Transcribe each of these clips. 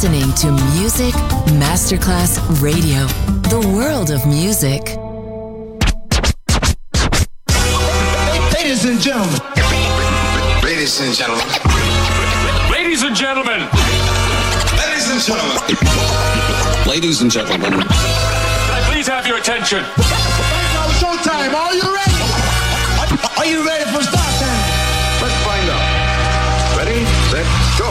listening to Music Masterclass Radio, the world of music. Ladies and gentlemen. Ladies and gentlemen. Ladies and gentlemen. Ladies and gentlemen. Ladies and gentlemen. Can I please have your attention? It's now showtime. Are you ready? Are you ready for start time? Let's find out. Ready, set, go.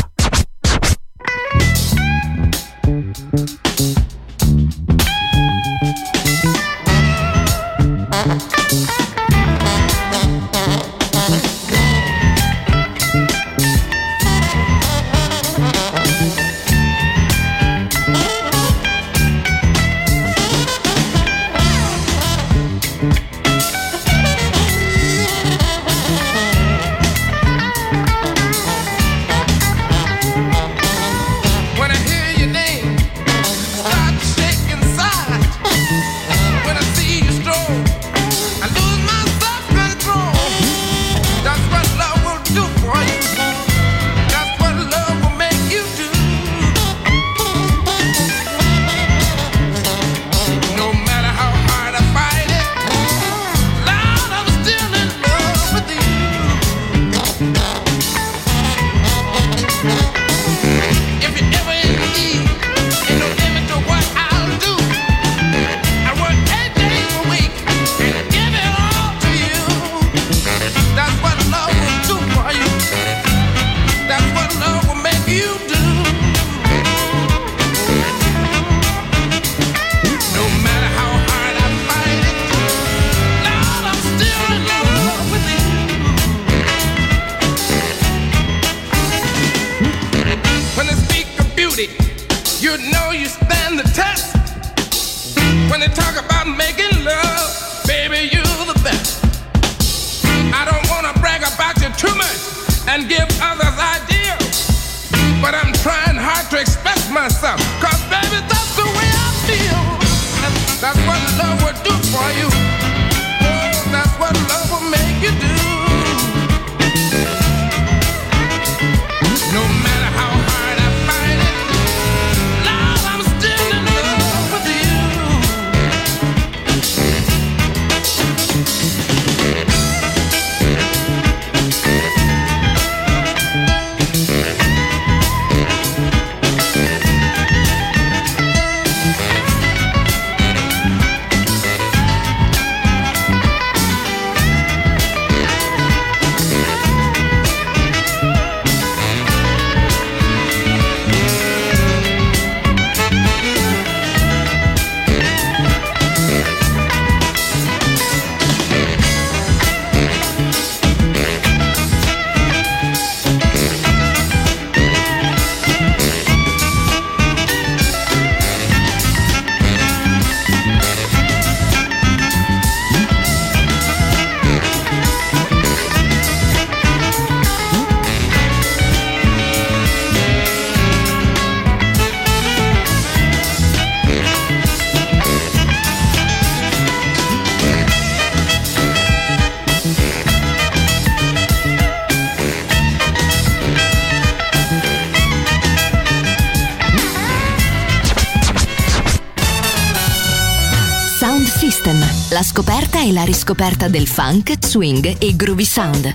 La scoperta e la riscoperta del funk, swing e groovy sound.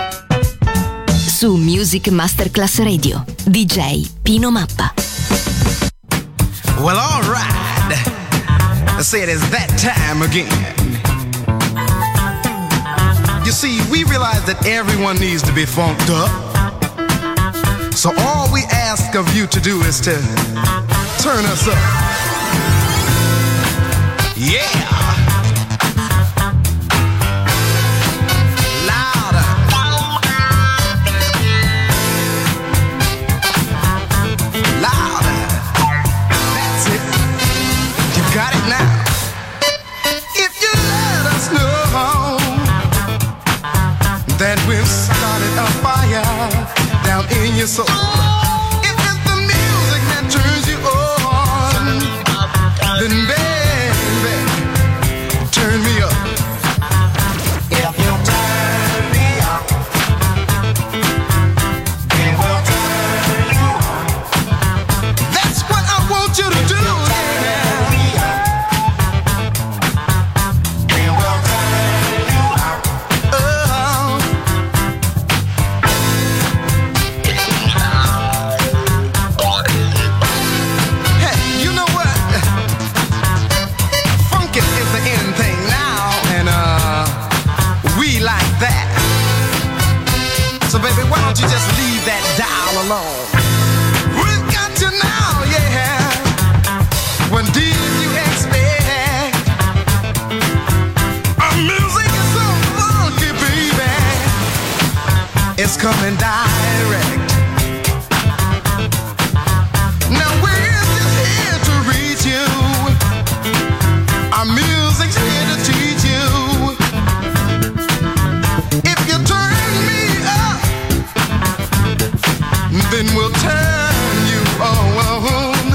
Su Music Masterclass Radio, DJ Pino Mappa. Well, all right. I said it's that time again. You see, we realize that everyone needs to be funked up. So all we ask of you to do is to turn us up. Yeah. your soul. If it's the music that turns you on, then baby, turn me up. If you turn me up, we will turn you on. That's what I want you to do. Alone. We've got you now, yeah. When did you expect? Our music is so funky, baby. It's coming direct. Now we're just here to reach you. Our music's here to teach you. If you turn me up, then we'll turn you on.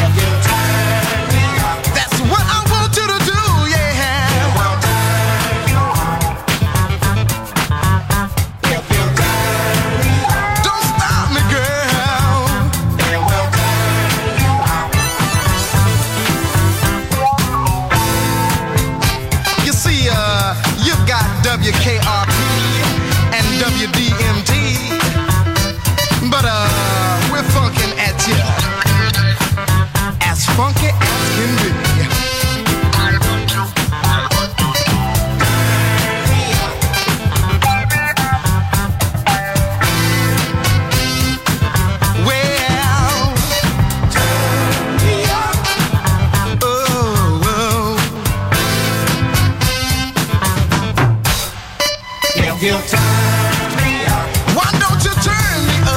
If you turn me on, that's what I want you to do, yeah. We'll turn you on. If you turn me on, don't stop me, girl. Then we'll turn you on. You see, you've got WKRP and WDMT. But we're funkin' at ya, as funky as can be. Well, turn me up. Oh, if you turn me up, why don't you turn me up?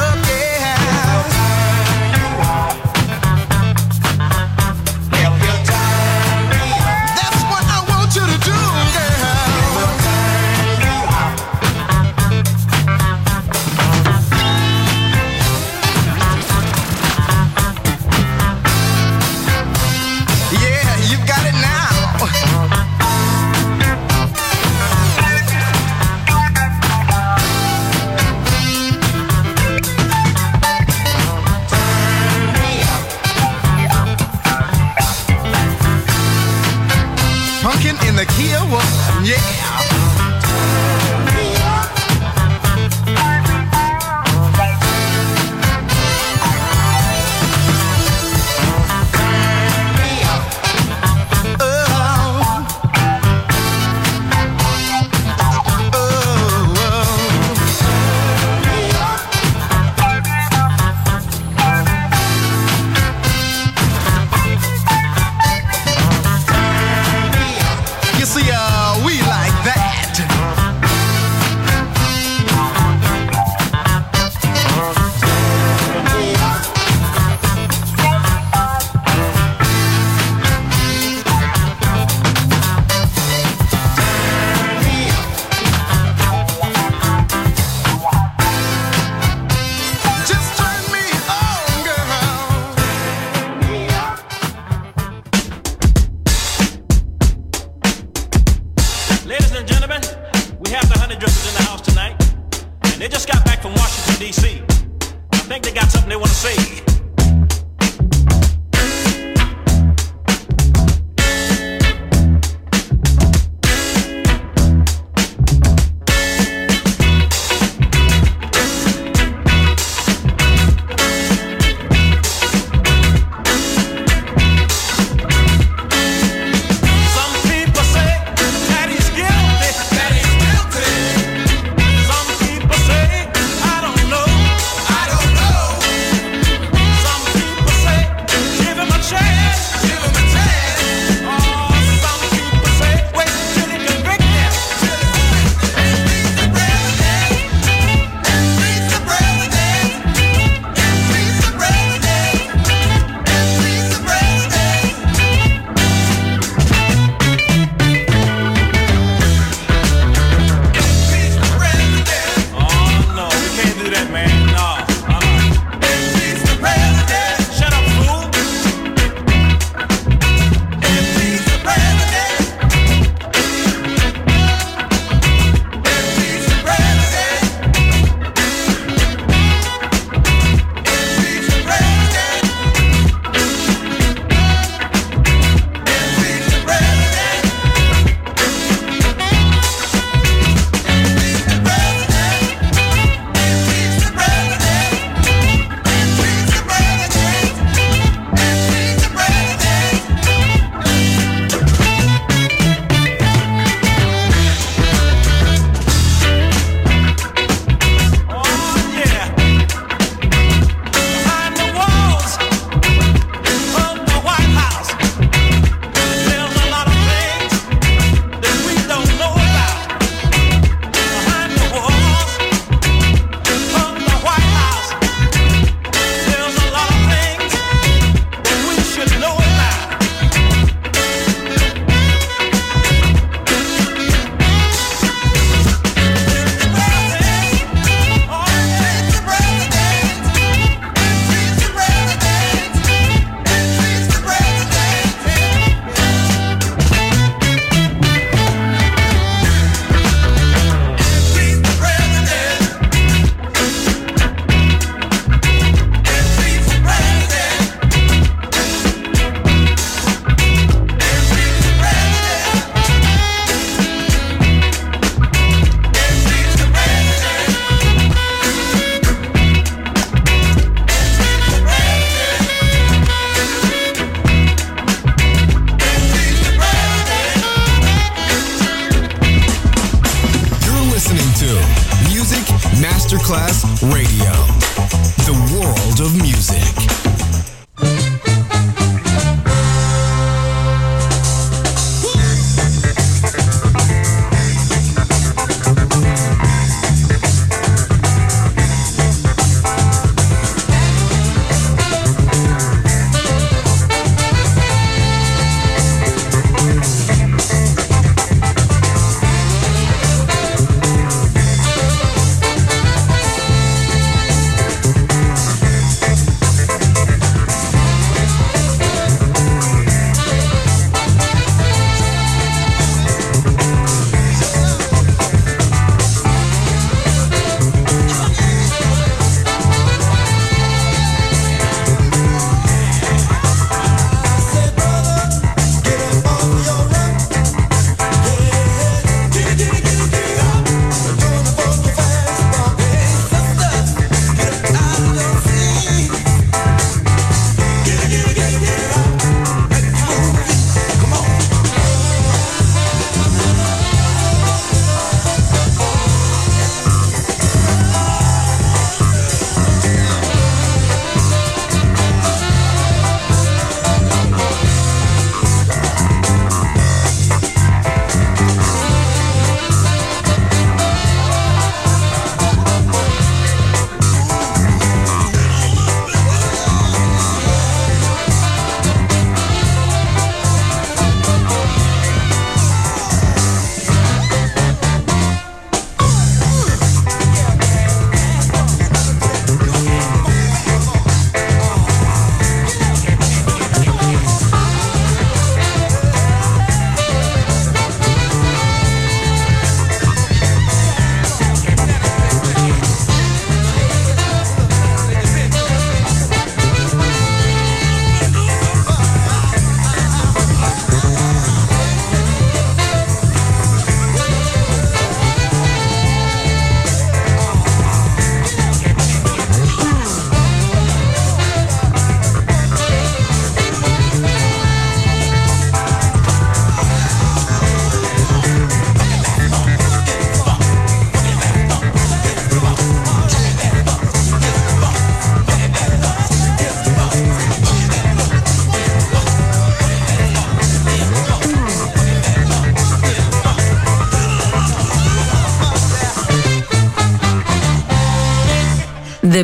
Music Masterclass Radio. The world of music. The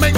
Make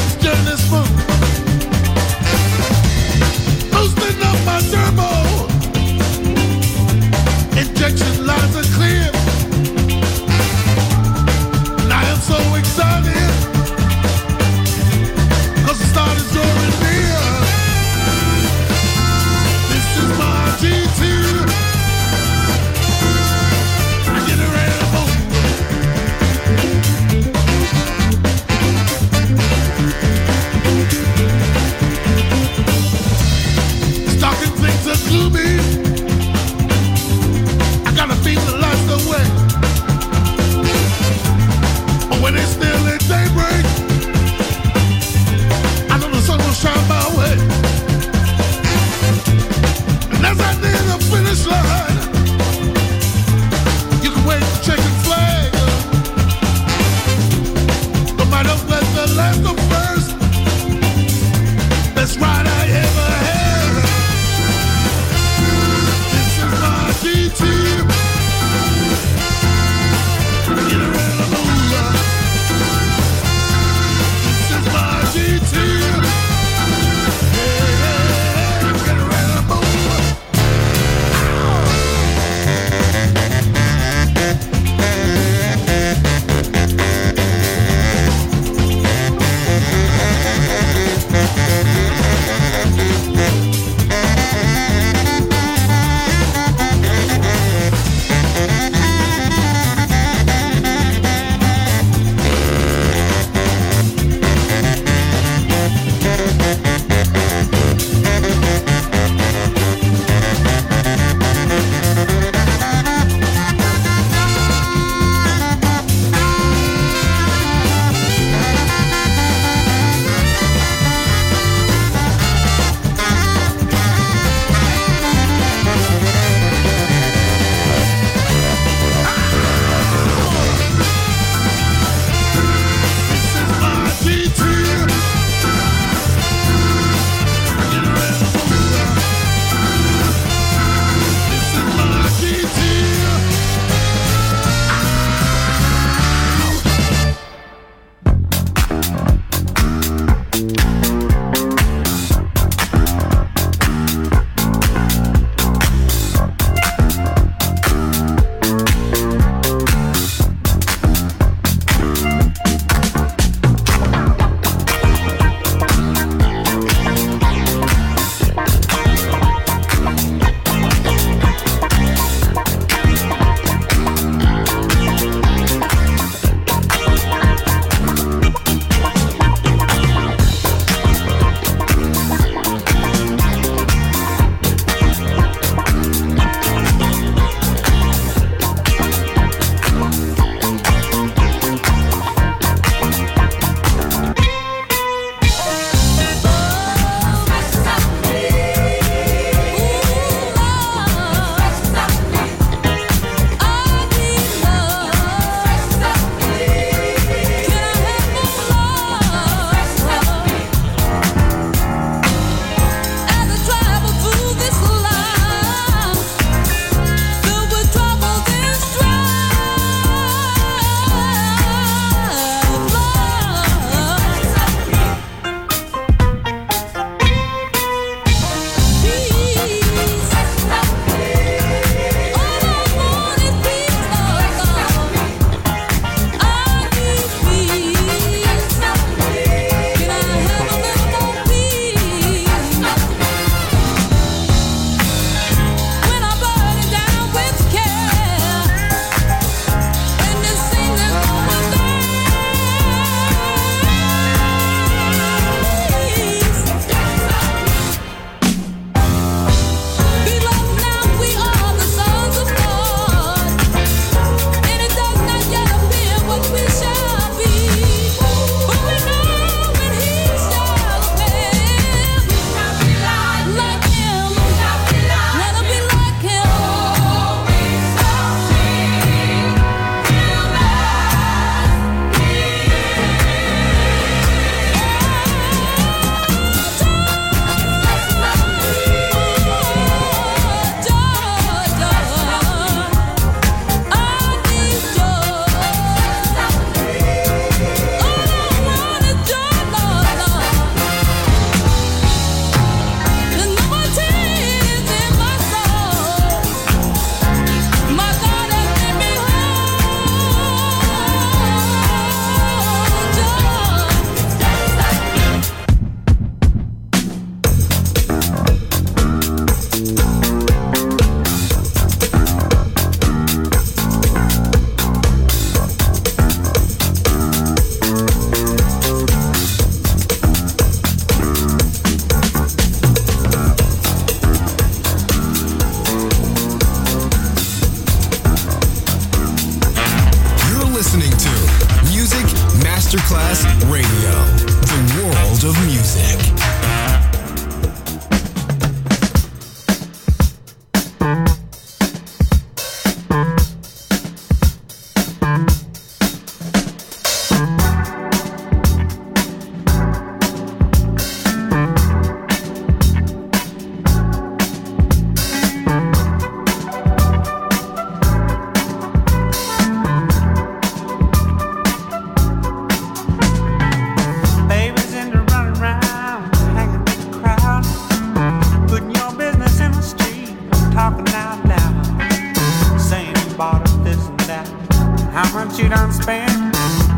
time she done spent.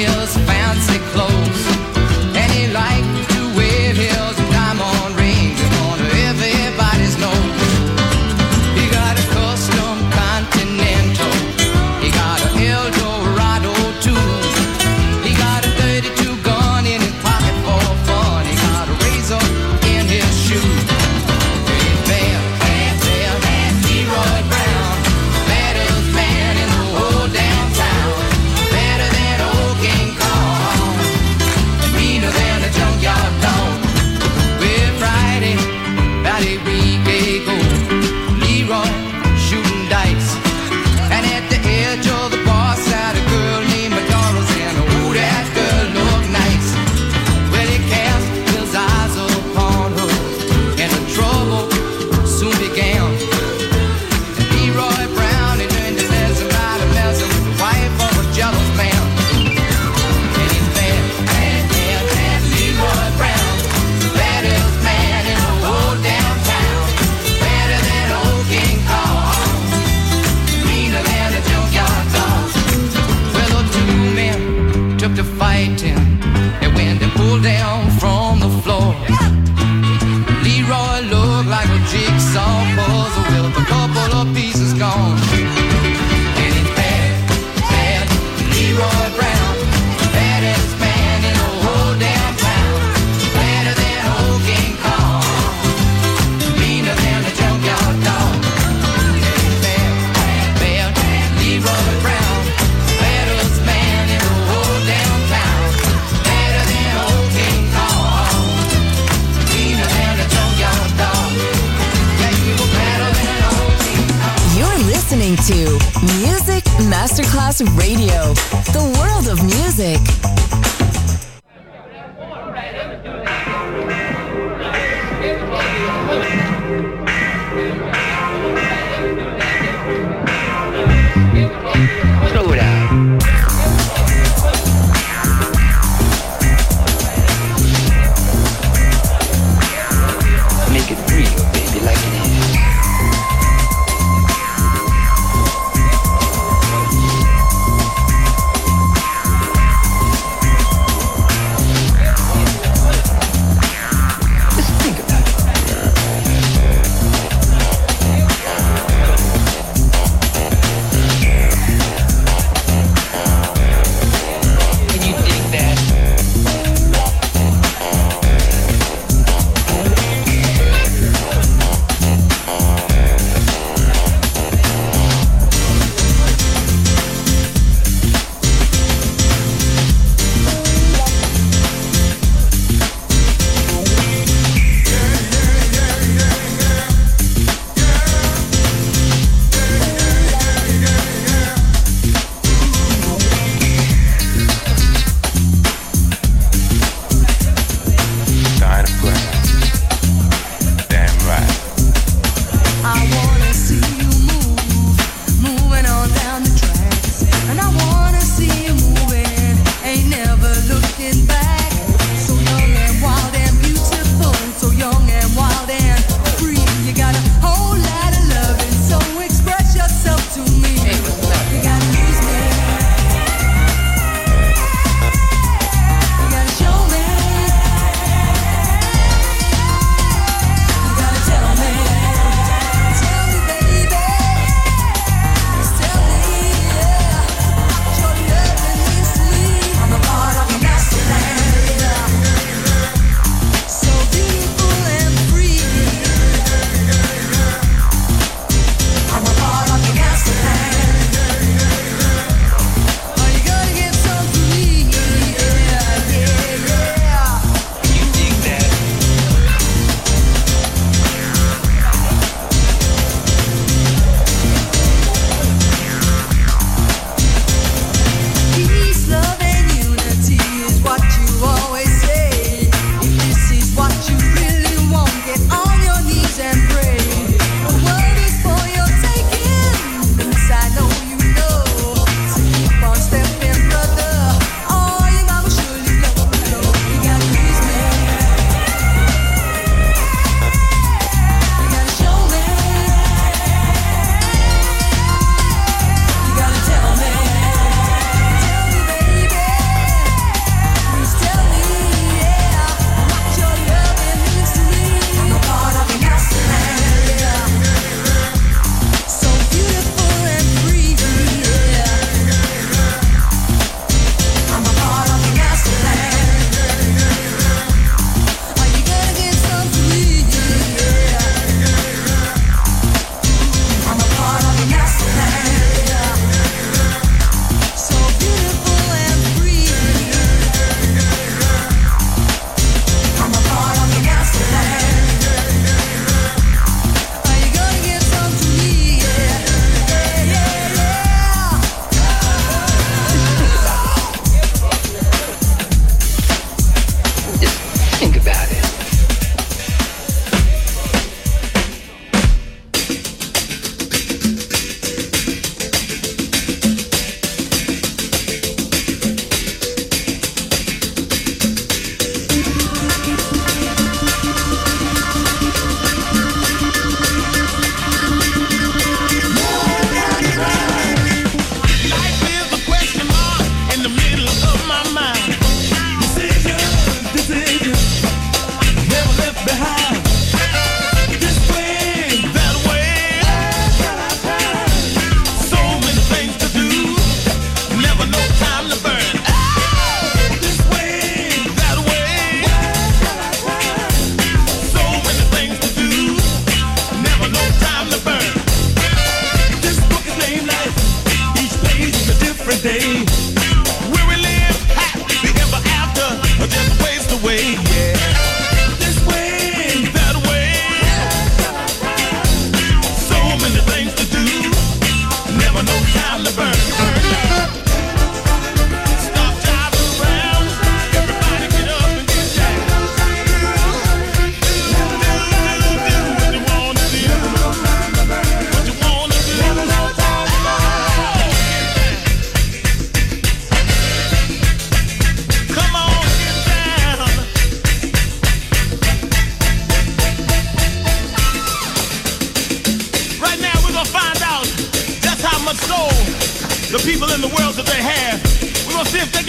Found fancy clothes, and he liked to wear heels and diamonds. lighting. And when they pulled down from the floor, Leroy looked like a jigsaw puzzle with a couple of pieces gone. And it's bad, bad Leroy Brown, baddest man in the whole damn town. Better than old King Kong, meaner than a junkyard dog. And it's bad, bad, bad Leroy Brown, baddest man in the whole damn town. Better than old King Kong, meaner than a junkyard dog. Yeah, you were better than old King Kong. You're listening to Music Masterclass Radio, the world of music.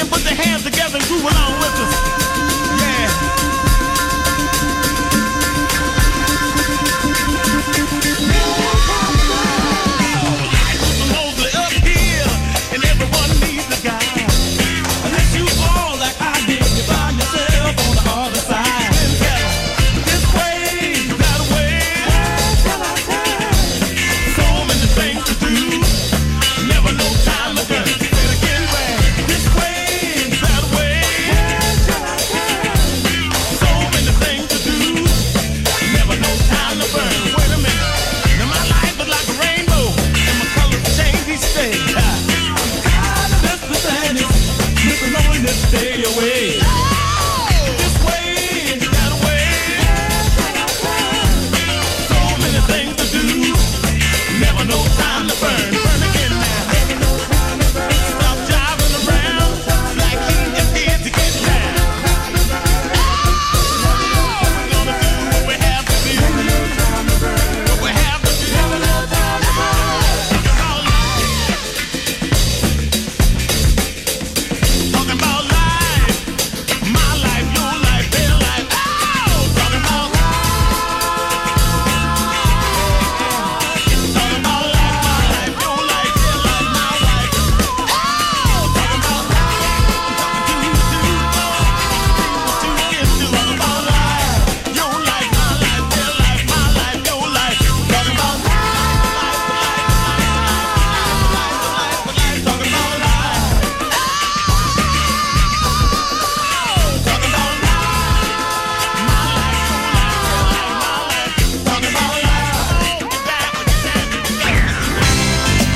can put their hands together and groove along with us. Yeah. Mr. Mosley up here, and everyone needs a guy. Unless you fall like I did, you find yourself on the other side. This way, that way, so many things to do. Never know time again. Stay away. This way, that way. So many things to do. Never no time to burn. Burn again now. Stop driving around like you just did to get down. We're gonna do what we have to do. What we have to do. Talking about life.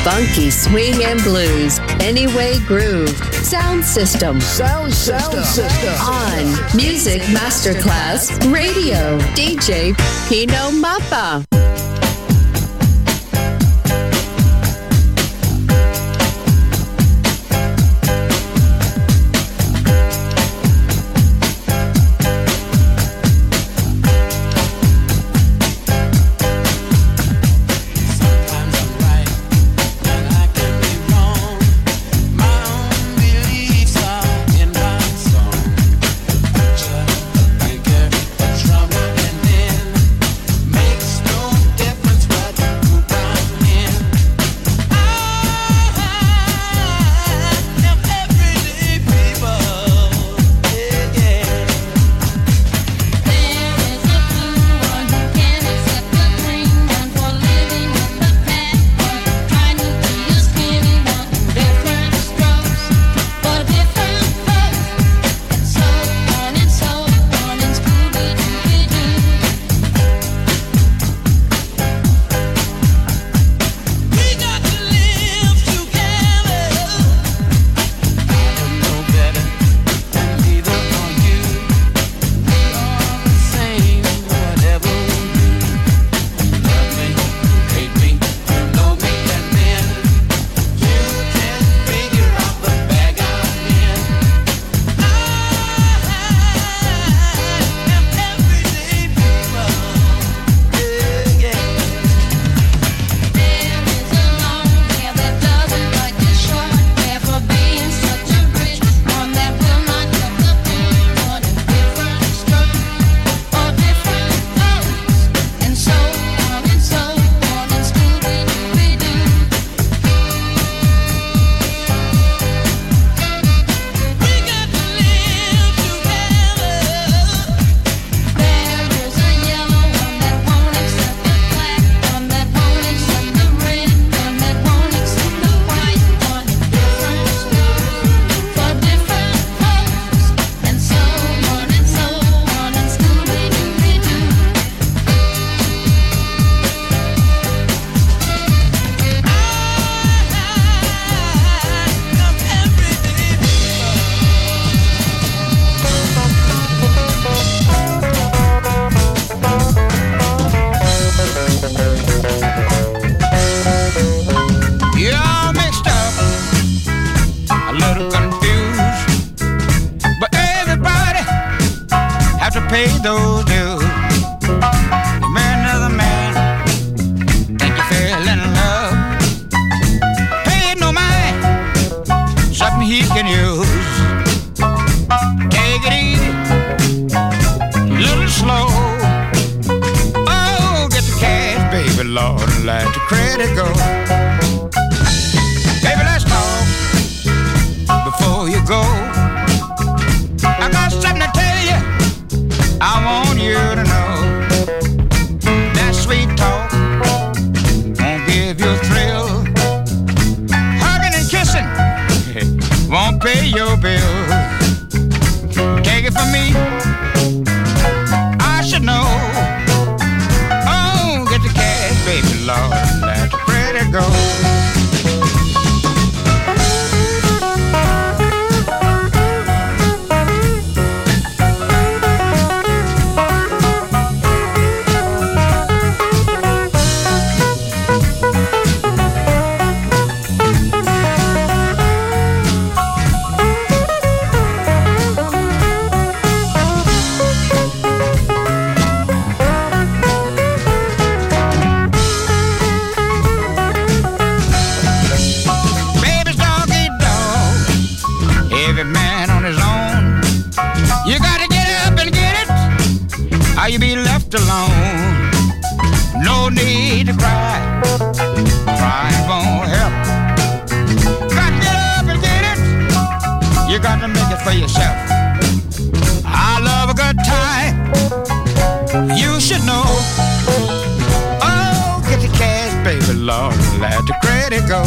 Funky swing and blues, Anyway Groove, Sound System. On Music Masterclass Radio, DJ Pino Mappa. He can use before you go. I got something to tell you, I want you to know. That sweet talk won't give you a thrill. Hugging and kissing won't pay your bills. Take it from me, I should know. Oh, get the cash, baby, Lord, let the credit go. Alone, no need to cry. Crying won't help. Gotta get up and get it. You gotta make it for yourself. I love a good time. You should know. Oh, get the cash, baby, Lord, let the credit go.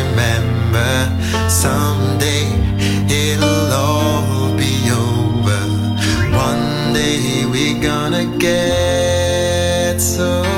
remember. Someday it'll all be over. One day we're gonna get so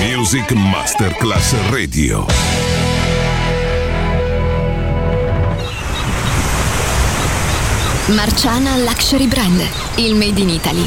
Music Masterclass Radio. Marciana Luxury Brand, il made in Italy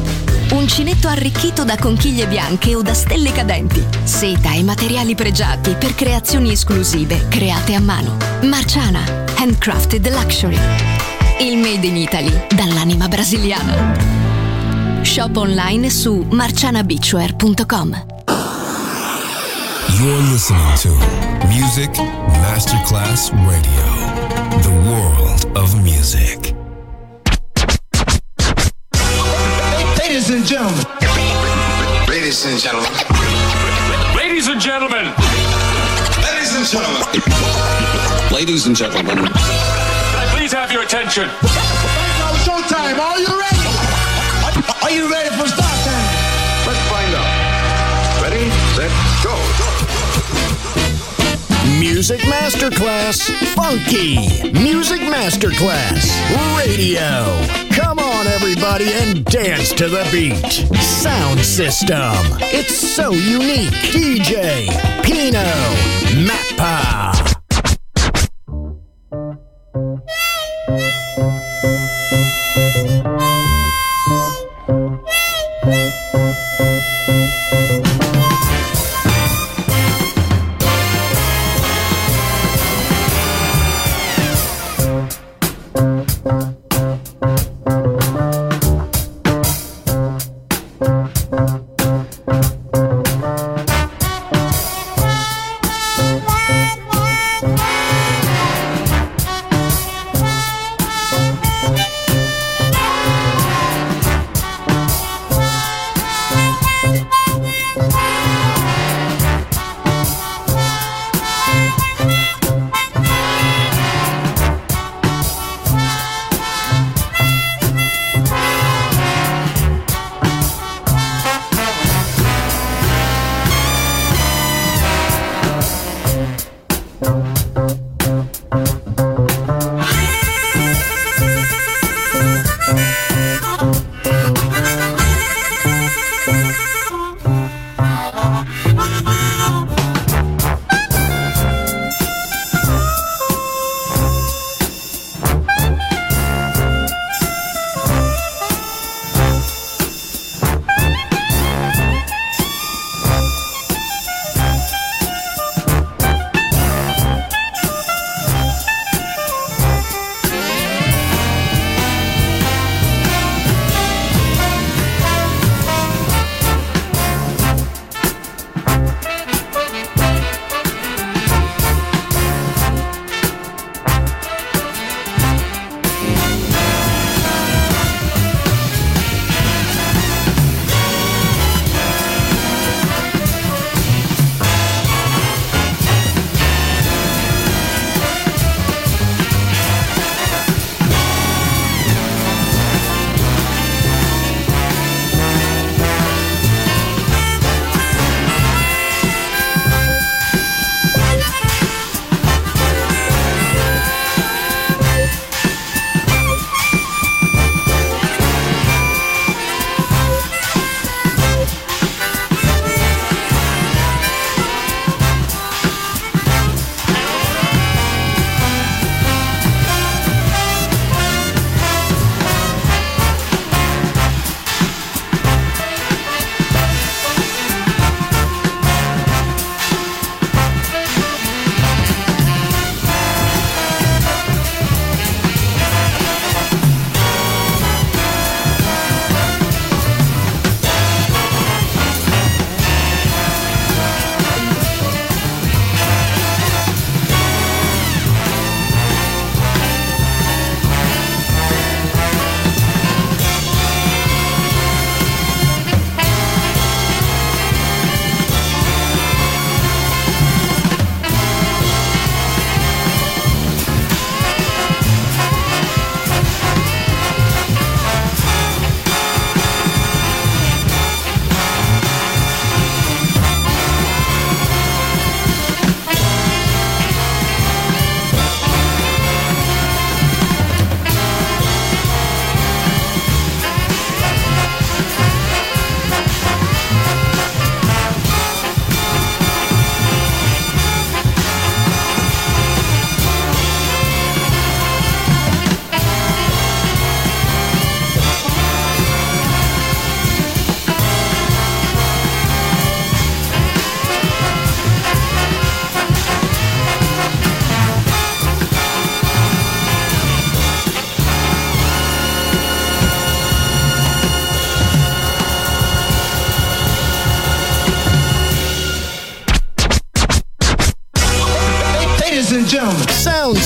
Uncinetto arricchito da conchiglie bianche o da stelle cadenti. Seta e materiali pregiati per creazioni esclusive create a mano. Marciana, handcrafted luxury. Il made in Italy dall'anima brasiliana. Shop online su marcianabeachwear.com. You're listening to Music Masterclass Radio, the world of music. Ladies and gentlemen. Ladies and gentlemen. Ladies and gentlemen. Ladies and gentlemen. Ladies and gentlemen. Can I please have your attention? Now showtime. Are you ready? Are you ready for start time? Let's find out. Ready, set, go. Music Masterclass Funky. Music Masterclass Radio. Come on, everybody, and dance to the beat. Sound System. It's so unique. DJ Pino Mappa. Sound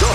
go,